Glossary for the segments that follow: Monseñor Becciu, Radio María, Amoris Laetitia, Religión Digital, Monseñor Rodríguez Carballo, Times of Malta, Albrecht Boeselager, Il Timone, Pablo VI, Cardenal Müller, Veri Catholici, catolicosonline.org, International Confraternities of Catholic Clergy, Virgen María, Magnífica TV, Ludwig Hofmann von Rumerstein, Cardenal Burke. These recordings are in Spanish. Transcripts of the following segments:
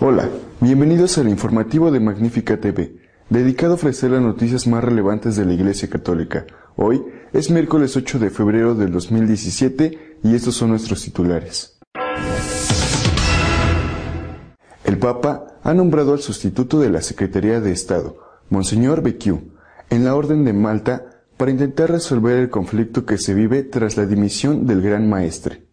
Hola, bienvenidos al informativo de Magnífica TV, dedicado a ofrecer las noticias más relevantes de la Iglesia Católica. Hoy es miércoles 8 de febrero del 2017 y estos son nuestros titulares. El Papa ha nombrado al sustituto de la Secretaría de Estado, Monseñor Becciu, en la Orden de Malta para intentar resolver el conflicto que se vive tras la dimisión del Gran Maestre.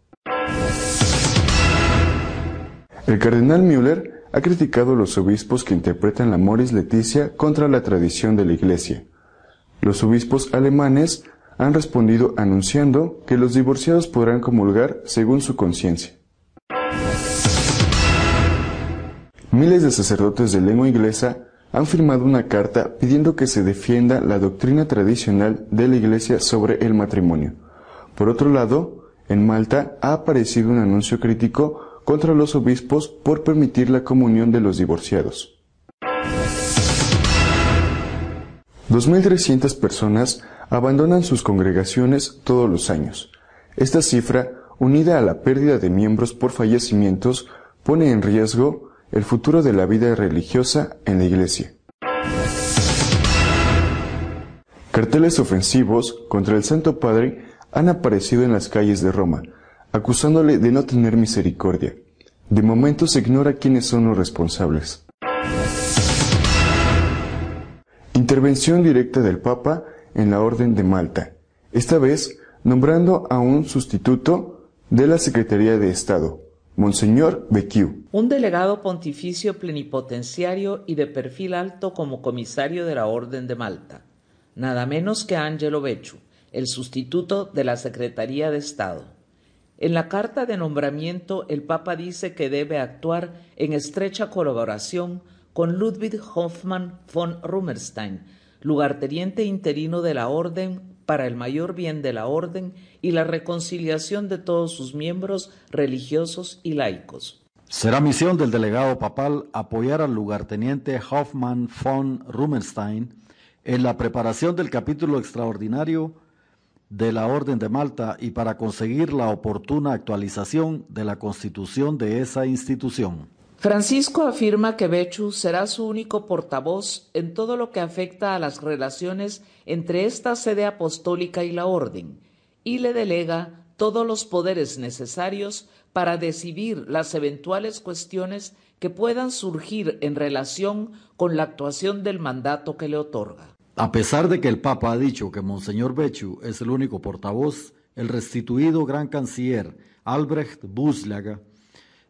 El Cardenal Müller ha criticado a los obispos que interpretan la Amoris Laetitia contra la tradición de la Iglesia. Los obispos alemanes han respondido anunciando que los divorciados podrán comulgar según su conciencia. Miles de sacerdotes de lengua inglesa han firmado una carta pidiendo que se defienda la doctrina tradicional de la Iglesia sobre el matrimonio. Por otro lado, en Malta ha aparecido un anuncio crítico contra los obispos por permitir la comunión de los divorciados. 2.300 personas abandonan sus congregaciones todos los años. Esta cifra, unida a la pérdida de miembros por fallecimientos, pone en riesgo el futuro de la vida religiosa en la Iglesia. Carteles ofensivos contra el Santo Padre han aparecido en las calles de Roma, acusándole de no tener misericordia. De momento se ignora quiénes son los responsables. Intervención directa del Papa en la Orden de Malta, esta vez nombrando a un sustituto de la Secretaría de Estado, Monseñor Becciu. Un delegado pontificio plenipotenciario y de perfil alto como comisario de la Orden de Malta, nada menos que Angelo Becciu, el sustituto de la Secretaría de Estado. En la carta de nombramiento, el Papa dice que debe actuar en estrecha colaboración con Ludwig Hofmann von Rumerstein, lugarteniente interino de la Orden, para el mayor bien de la Orden y la reconciliación de todos sus miembros religiosos y laicos. Será misión del delegado papal apoyar al lugarteniente Hofmann von Rumerstein en la preparación del capítulo extraordinario de la Orden de Malta y para conseguir la oportuna actualización de la Constitución de esa institución. Francisco afirma que Becciu será su único portavoz en todo lo que afecta a las relaciones entre esta sede apostólica y la Orden, y le delega todos los poderes necesarios para decidir las eventuales cuestiones que puedan surgir en relación con la actuación del mandato que le otorga. A pesar de que el Papa ha dicho que Monseñor Becciu es el único portavoz, el restituido gran canciller Albrecht Boeselager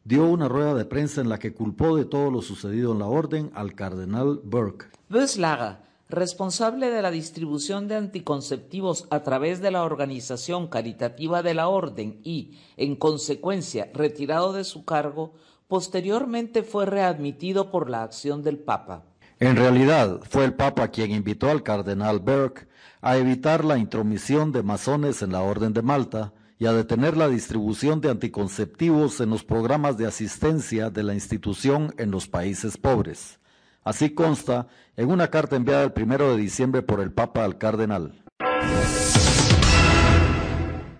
dio una rueda de prensa en la que culpó de todo lo sucedido en la Orden al Cardenal Burke. Boeselager, responsable de la distribución de anticonceptivos a través de la organización caritativa de la Orden y, en consecuencia, retirado de su cargo, posteriormente fue readmitido por la acción del Papa. En realidad, fue el Papa quien invitó al Cardenal Burke a evitar la intromisión de masones en la Orden de Malta y a detener la distribución de anticonceptivos en los programas de asistencia de la institución en los países pobres. Así consta en una carta enviada el 1 de diciembre por el Papa al Cardenal.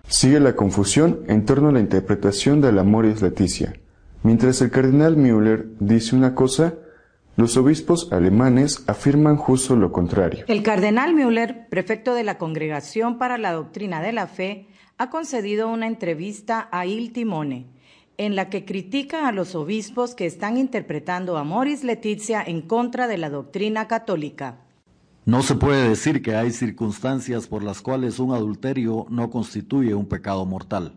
Sigue la confusión en torno a la interpretación de la Amoris Laetitia. Mientras el Cardenal Müller dice una cosa, los obispos alemanes afirman justo lo contrario. El Cardenal Müller, prefecto de la Congregación para la Doctrina de la Fe, ha concedido una entrevista a Il Timone, en la que critica a los obispos que están interpretando Amoris Laetitia en contra de la doctrina católica. No se puede decir que hay circunstancias por las cuales un adulterio no constituye un pecado mortal.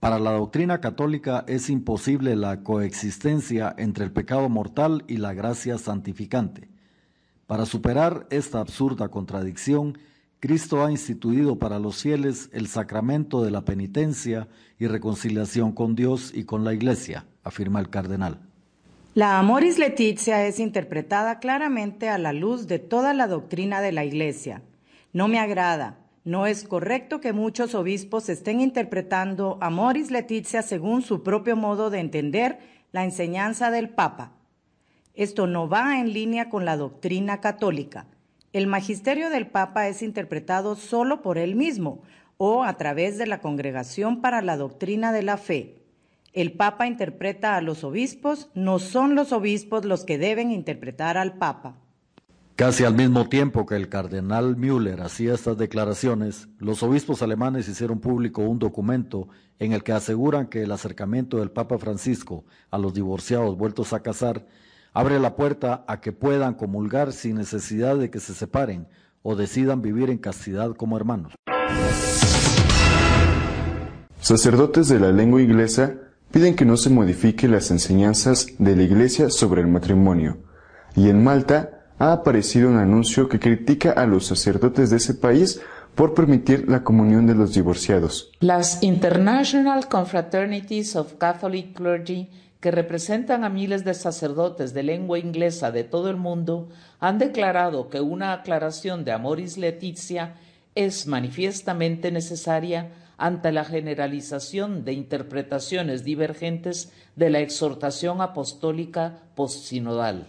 Para la doctrina católica es imposible la coexistencia entre el pecado mortal y la gracia santificante. Para superar esta absurda contradicción, Cristo ha instituido para los fieles el sacramento de la penitencia y reconciliación con Dios y con la Iglesia, afirma el cardenal. La Amoris Laetitia es interpretada claramente a la luz de toda la doctrina de la Iglesia. No me agrada, no es correcto que muchos obispos estén interpretando Amoris Laetitia según su propio modo de entender la enseñanza del Papa. Esto no va en línea con la doctrina católica. El magisterio del Papa es interpretado solo por él mismo o a través de la Congregación para la Doctrina de la Fe. El Papa interpreta a los obispos, no son los obispos los que deben interpretar al Papa. Casi al mismo tiempo que el cardenal Müller hacía estas declaraciones, los obispos alemanes hicieron público un documento en el que aseguran que el acercamiento del Papa Francisco a los divorciados vueltos a casar abre la puerta a que puedan comulgar sin necesidad de que se separen o decidan vivir en castidad como hermanos. Sacerdotes de la lengua inglesa piden que no se modifiquen las enseñanzas de la Iglesia sobre el matrimonio, y en Malta ha aparecido un anuncio que critica a los sacerdotes de ese país por permitir la comunión de los divorciados. Las International Confraternities of Catholic Clergy, que representan a miles de sacerdotes de lengua inglesa de todo el mundo, han declarado que una aclaración de Amoris Laetitia es manifiestamente necesaria ante la generalización de interpretaciones divergentes de la exhortación apostólica postsinodal.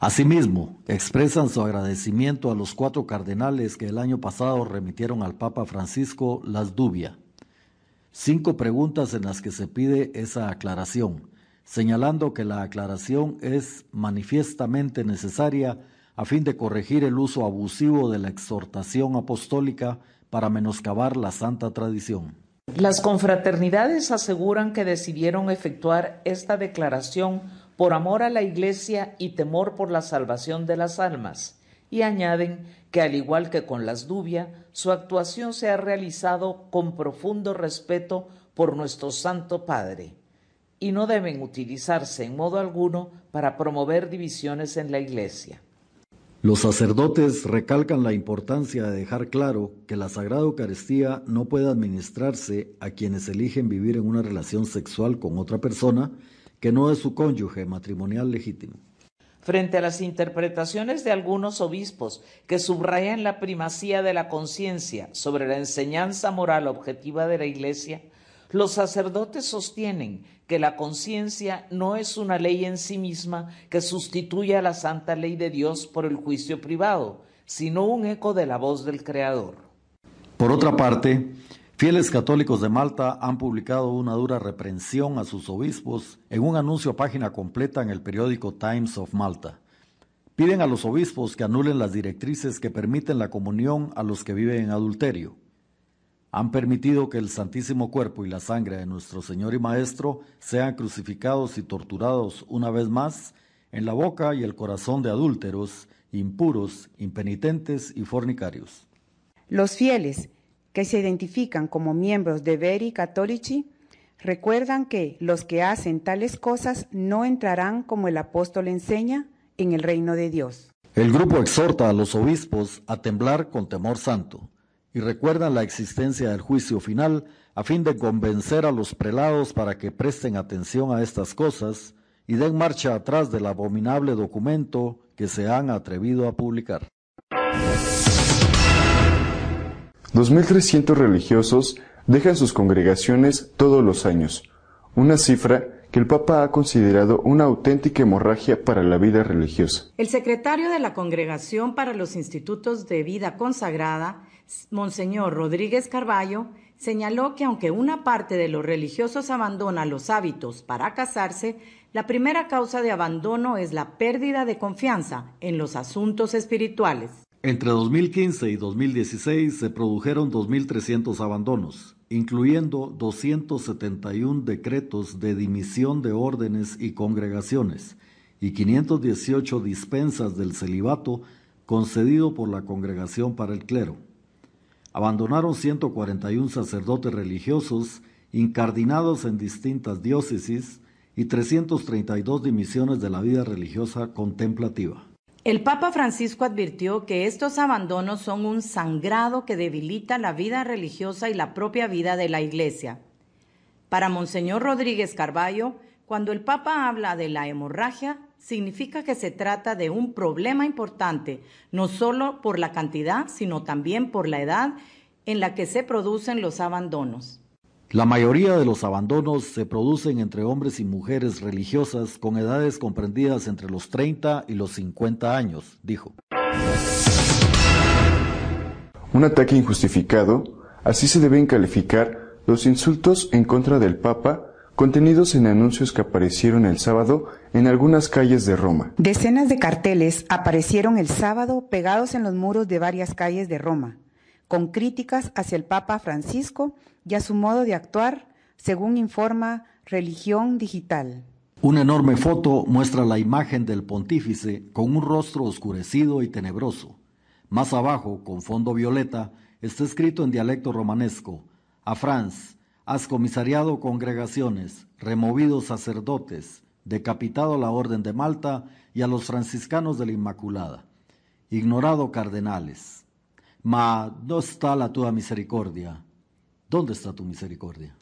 Asimismo, expresan su agradecimiento a los 4 cardenales que el año pasado remitieron al Papa Francisco las dubia, 5 preguntas en las que se pide esa aclaración, señalando que la aclaración es manifiestamente necesaria a fin de corregir el uso abusivo de la exhortación apostólica para menoscabar la santa tradición. Las confraternidades aseguran que decidieron efectuar esta declaración por amor a la Iglesia y temor por la salvación de las almas, y añaden que, al igual que con las dubia, su actuación se ha realizado con profundo respeto por nuestro Santo Padre y no deben utilizarse en modo alguno para promover divisiones en la Iglesia. Los sacerdotes recalcan la importancia de dejar claro que la Sagrada Eucaristía no puede administrarse a quienes eligen vivir en una relación sexual con otra persona que no es su cónyuge matrimonial legítimo. Frente a las interpretaciones de algunos obispos que subrayan la primacía de la conciencia sobre la enseñanza moral objetiva de la Iglesia, los sacerdotes sostienen que la conciencia no es una ley en sí misma que sustituya a la santa ley de Dios por el juicio privado, sino un eco de la voz del Creador. Por otra parte, fieles católicos de Malta han publicado una dura reprensión a sus obispos en un anuncio a página completa en el periódico Times of Malta. Piden a los obispos que anulen las directrices que permiten la comunión a los que viven en adulterio. Han permitido que el Santísimo Cuerpo y la Sangre de nuestro Señor y Maestro sean crucificados y torturados una vez más en la boca y el corazón de adúlteros, impuros, impenitentes y fornicarios. Los fieles que se identifican como miembros de Veri Catholici recuerdan que los que hacen tales cosas no entrarán, como el apóstol enseña, en el reino de Dios. El grupo exhorta a los obispos a temblar con temor santo y recuerdan la existencia del juicio final a fin de convencer a los prelados para que presten atención a estas cosas y den marcha atrás del abominable documento que se han atrevido a publicar. 2.300 religiosos dejan sus congregaciones todos los años, una cifra que el Papa ha considerado una auténtica hemorragia para la vida religiosa. El secretario de la Congregación para los Institutos de Vida Consagrada, Monseñor Rodríguez Carballo, señaló que aunque una parte de los religiosos abandona los hábitos para casarse, la primera causa de abandono es la pérdida de confianza en los asuntos espirituales. Entre 2015 y 2016 se produjeron 2.300 abandonos, incluyendo 271 decretos de dimisión de órdenes y congregaciones y 518 dispensas del celibato concedido por la Congregación para el Clero. Abandonaron 141 sacerdotes religiosos incardinados en distintas diócesis y 332 dimisiones de la vida religiosa contemplativa. El Papa Francisco advirtió que estos abandonos son un sangrado que debilita la vida religiosa y la propia vida de la Iglesia. Para Monseñor Rodríguez Carballo, cuando el Papa habla de la hemorragia, significa que se trata de un problema importante, no solo por la cantidad, sino también por la edad en la que se producen los abandonos. La mayoría de los abandonos se producen entre hombres y mujeres religiosas con edades comprendidas entre los 30 y los 50 años, dijo. Un ataque injustificado, así se deben calificar los insultos en contra del Papa contenidos en anuncios que aparecieron el sábado en algunas calles de Roma. Decenas de carteles aparecieron el sábado pegados en los muros de varias calles de Roma, con críticas hacia el Papa Francisco y a su modo de actuar, según informa Religión Digital. Una enorme foto muestra la imagen del pontífice con un rostro oscurecido y tenebroso. Más abajo, con fondo violeta, está escrito en dialecto romanesco: a Franz, has comisariado congregaciones, removido sacerdotes, decapitado la Orden de Malta y a los franciscanos de la Inmaculada, ignorado cardenales. Ma, ¿no está la tua misericordia? ¿Dónde está tu misericordia?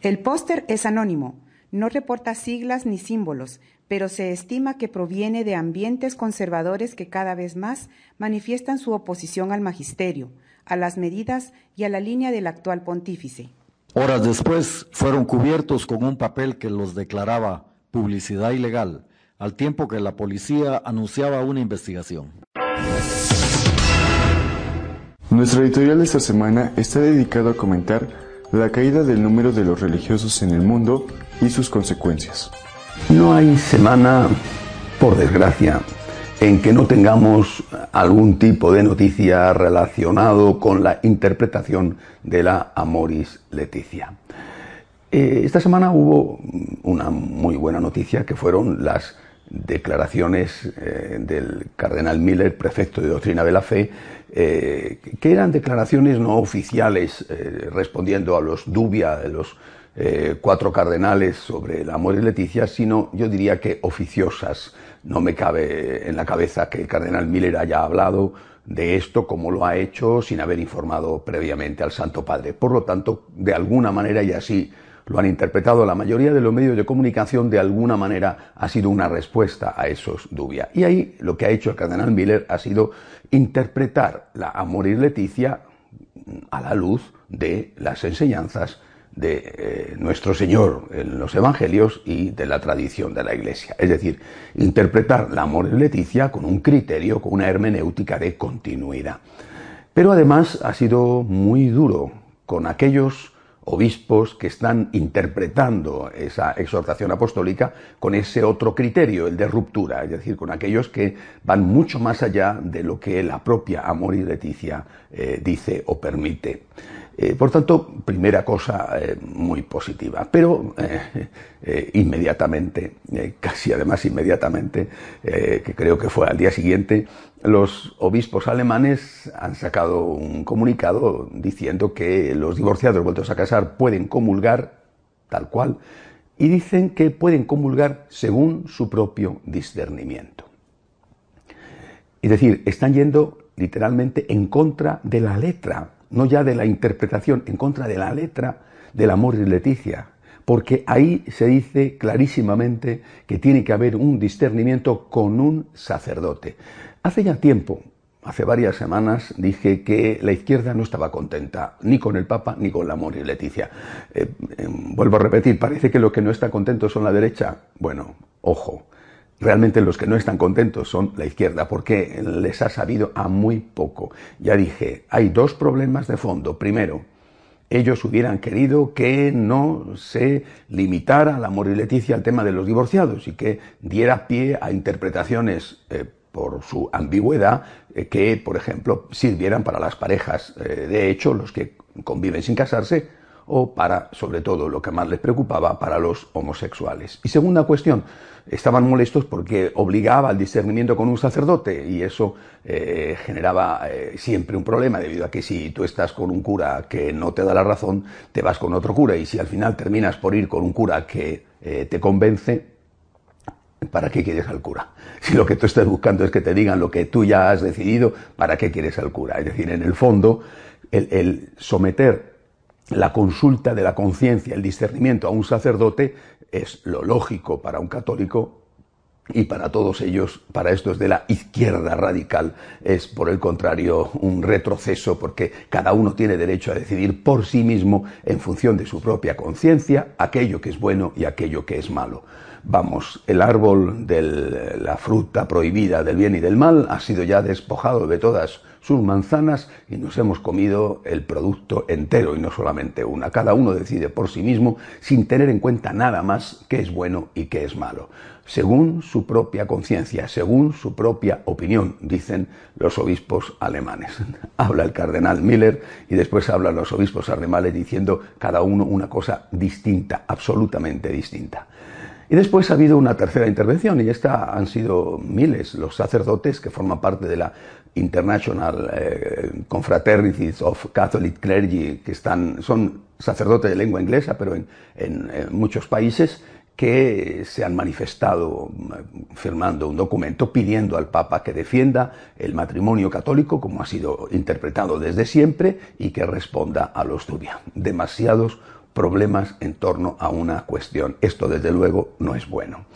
El póster es anónimo, no reporta siglas ni símbolos, pero se estima que proviene de ambientes conservadores que cada vez más manifiestan su oposición al magisterio, a las medidas y a la línea del actual pontífice. Horas después fueron cubiertos con un papel que los declaraba publicidad ilegal, al tiempo que la policía anunciaba una investigación. Nuestra editorial de esta semana está dedicado a comentar la caída del número de los religiosos en el mundo y sus consecuencias. No hay semana, por desgracia, en que no tengamos algún tipo de noticia relacionado con la interpretación de la Amoris Laetitia. Esta semana hubo una muy buena noticia que fueron las declaraciones del Cardenal Müller, prefecto de Doctrina de la Fe, que eran declaraciones no oficiales respondiendo a los dubia de los cuatro cardenales sobre la Amoris Laetitia, sino yo diría que oficiosas. No me cabe en la cabeza que el Cardenal Müller haya hablado de esto como lo ha hecho sin haber informado previamente al Santo Padre. Por lo tanto, de alguna manera y así lo han interpretado la mayoría de los medios de comunicación, de alguna manera ha sido una respuesta a esos dubia. Y ahí lo que ha hecho el Cardenal Müller ha sido interpretar la Amoris Laetitia a la luz de las enseñanzas de nuestro Señor en los Evangelios y de la tradición de la Iglesia. Es decir, interpretar la Amoris Laetitia con un criterio, con una hermenéutica de continuidad. Pero además ha sido muy duro con aquellos obispos que están interpretando esa exhortación apostólica con ese otro criterio, el de ruptura, es decir, con aquellos que van mucho más allá de lo que la propia Amoris Laetitia dice o permite. Por tanto, primera cosa muy positiva, pero inmediatamente, casi además inmediatamente, que creo que fue al día siguiente, los obispos alemanes han sacado un comunicado diciendo que los divorciados vueltos a casar pueden comulgar tal cual y dicen que pueden comulgar según su propio discernimiento. Es decir, están yendo literalmente en contra de la letra, no ya de la interpretación, en contra de la letra del Amoris Laetitia, porque ahí se dice clarísimamente que tiene que haber un discernimiento con un sacerdote. Hace ya tiempo, hace varias semanas, dije que la izquierda no estaba contenta, ni con el Papa ni con la Amoris Laetitia. Vuelvo a repetir, parece que los que no están contentos son la derecha. Bueno, ojo, realmente los que no están contentos son la izquierda, porque les ha sabido a muy poco. Ya dije, hay dos problemas de fondo. Primero, ellos hubieran querido que no se limitara la Amoris Laetitia al tema de los divorciados y que diera pie a interpretaciones por su ambigüedad que, por ejemplo, sirvieran para las parejas, de hecho, los que conviven sin casarse, o para, sobre todo, lo que más les preocupaba, para los homosexuales. Y segunda cuestión, estaban molestos porque obligaba al discernimiento con un sacerdote y eso generaba siempre un problema, debido a que si tú estás con un cura que no te da la razón, te vas con otro cura y si al final terminas por ir con un cura que te convence, ¿para qué quieres al cura? Si lo que tú estás buscando es que te digan lo que tú ya has decidido, ¿para qué quieres al cura? Es decir, en el fondo, el someter la consulta de la conciencia, el discernimiento a un sacerdote, es lo lógico para un católico. Y para todos ellos, para estos de la izquierda radical, es por el contrario un retroceso, porque cada uno tiene derecho a decidir por sí mismo, en función de su propia conciencia, aquello que es bueno y aquello que es malo. Vamos, el árbol de la fruta prohibida del bien y del mal ha sido ya despojado de todas sus manzanas y nos hemos comido el producto entero y no solamente una. Cada uno decide por sí mismo, sin tener en cuenta nada más qué es bueno y qué es malo, según su propia conciencia, según su propia opinión, dicen los obispos alemanes. Habla el cardenal Müller y después hablan los obispos alemanes diciendo cada uno una cosa distinta, absolutamente distinta. Y después ha habido una tercera intervención, y esta han sido miles los sacerdotes que forman parte de la International Confraternities of Catholic Clergy, que son sacerdotes de lengua inglesa, pero en muchos países, que se han manifestado firmando un documento pidiendo al Papa que defienda el matrimonio católico como ha sido interpretado desde siempre y que responda a los dudas. Demasiados problemas en torno a una cuestión. Esto, desde luego, no es bueno.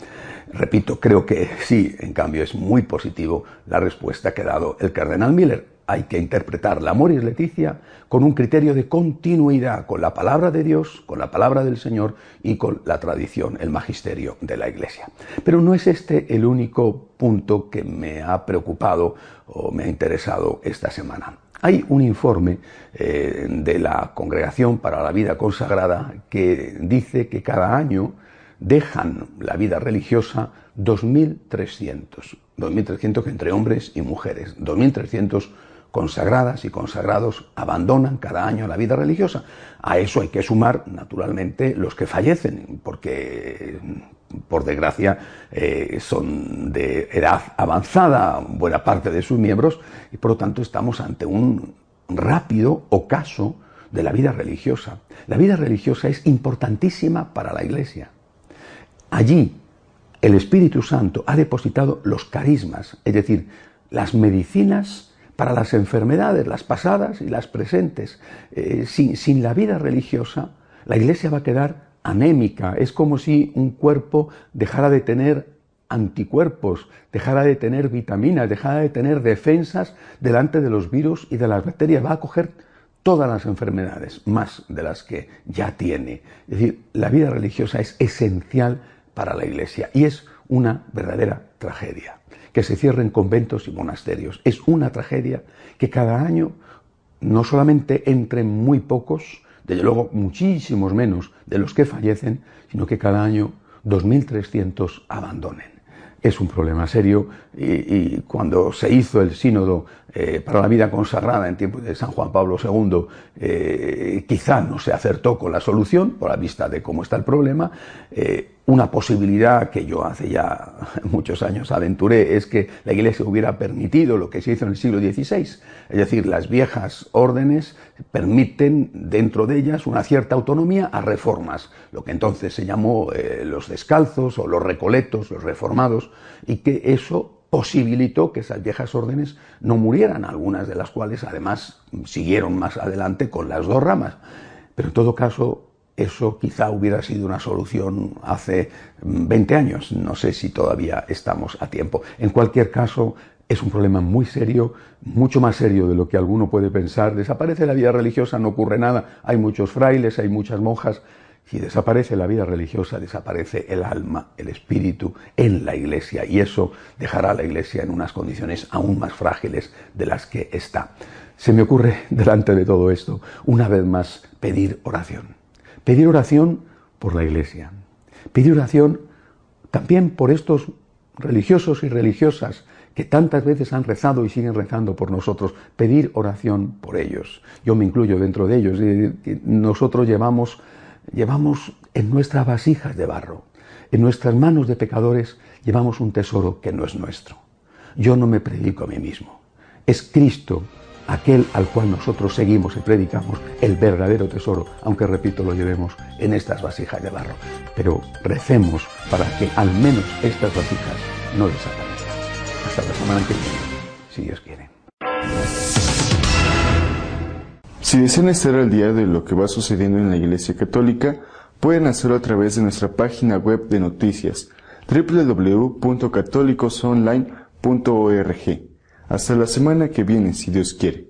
Repito, creo que sí, en cambio, es muy positivo la respuesta que ha dado el cardenal Müller. Hay que interpretar la Amoris Laetitia con un criterio de continuidad con la palabra de Dios, con la palabra del Señor y con la tradición, el magisterio de la Iglesia. Pero no es este el único punto que me ha preocupado o me ha interesado esta semana. Hay un informe de la Congregación para la Vida Consagrada que dice que cada año dejan la vida religiosa 2.300 entre hombres y mujeres, 2.300 consagradas y consagrados abandonan cada año la vida religiosa. A eso hay que sumar, naturalmente, los que fallecen, porque, por desgracia, son de edad avanzada buena parte de sus miembros, y por lo tanto estamos ante un rápido ocaso de la vida religiosa. La vida religiosa es importantísima para la Iglesia. Allí el Espíritu Santo ha depositado los carismas, es decir, las medicinas para las enfermedades, las pasadas y las presentes. Sin la vida religiosa, la Iglesia va a quedar anémica. Es como si un cuerpo dejara de tener anticuerpos, dejara de tener vitaminas, dejara de tener defensas delante de los virus y de las bacterias. Va a coger todas las enfermedades, más de las que ya tiene. Es decir, la vida religiosa es esencial para la Iglesia y es una verdadera tragedia que se cierren conventos y monasterios. Es una tragedia que cada año no solamente entren muy pocos, desde luego muchísimos menos de los que fallecen, sino que cada año 2.300 abandonen. Es un problema serio y cuando se hizo el sínodo para la vida consagrada en tiempos de San Juan Pablo II, quizá no se acertó con la solución por la vista de cómo está el problema. Una posibilidad que yo hace ya muchos años aventuré es que la Iglesia hubiera permitido lo que se hizo en el siglo XVI, es decir, las viejas órdenes permiten dentro de ellas una cierta autonomía a reformas, lo que entonces se llamó los descalzos o los recoletos, los reformados, y que eso posibilitó que esas viejas órdenes no murieran, algunas de las cuales además siguieron más adelante con las dos ramas, pero en todo caso eso quizá hubiera sido una solución hace 20 años. No sé si todavía estamos a tiempo. En cualquier caso, es un problema muy serio, mucho más serio de lo que alguno puede pensar. Desaparece la vida religiosa, no ocurre nada. Hay muchos frailes, hay muchas monjas. Si desaparece la vida religiosa, desaparece el alma, el espíritu en la Iglesia. Y eso dejará a la Iglesia en unas condiciones aún más frágiles de las que está. Se me ocurre, delante de todo esto, una vez más, pedir oración. Pedir oración por la Iglesia, pedir oración también por estos religiosos y religiosas que tantas veces han rezado y siguen rezando por nosotros, pedir oración por ellos. Yo me incluyo dentro de ellos, nosotros llevamos en nuestras vasijas de barro, en nuestras manos de pecadores, llevamos un tesoro que no es nuestro. Yo no me predico a mí mismo, es Cristo aquel al cual nosotros seguimos y predicamos, el verdadero tesoro, aunque repito, lo llevemos en estas vasijas de barro. Pero recemos para que al menos estas vasijas no desaparezcan. Hasta la semana que viene, si Dios quiere. Si desean estar al día de lo que va sucediendo en la Iglesia Católica, pueden hacerlo a través de nuestra página web de noticias, www.catolicosonline.org. Hasta la semana que viene, si Dios quiere.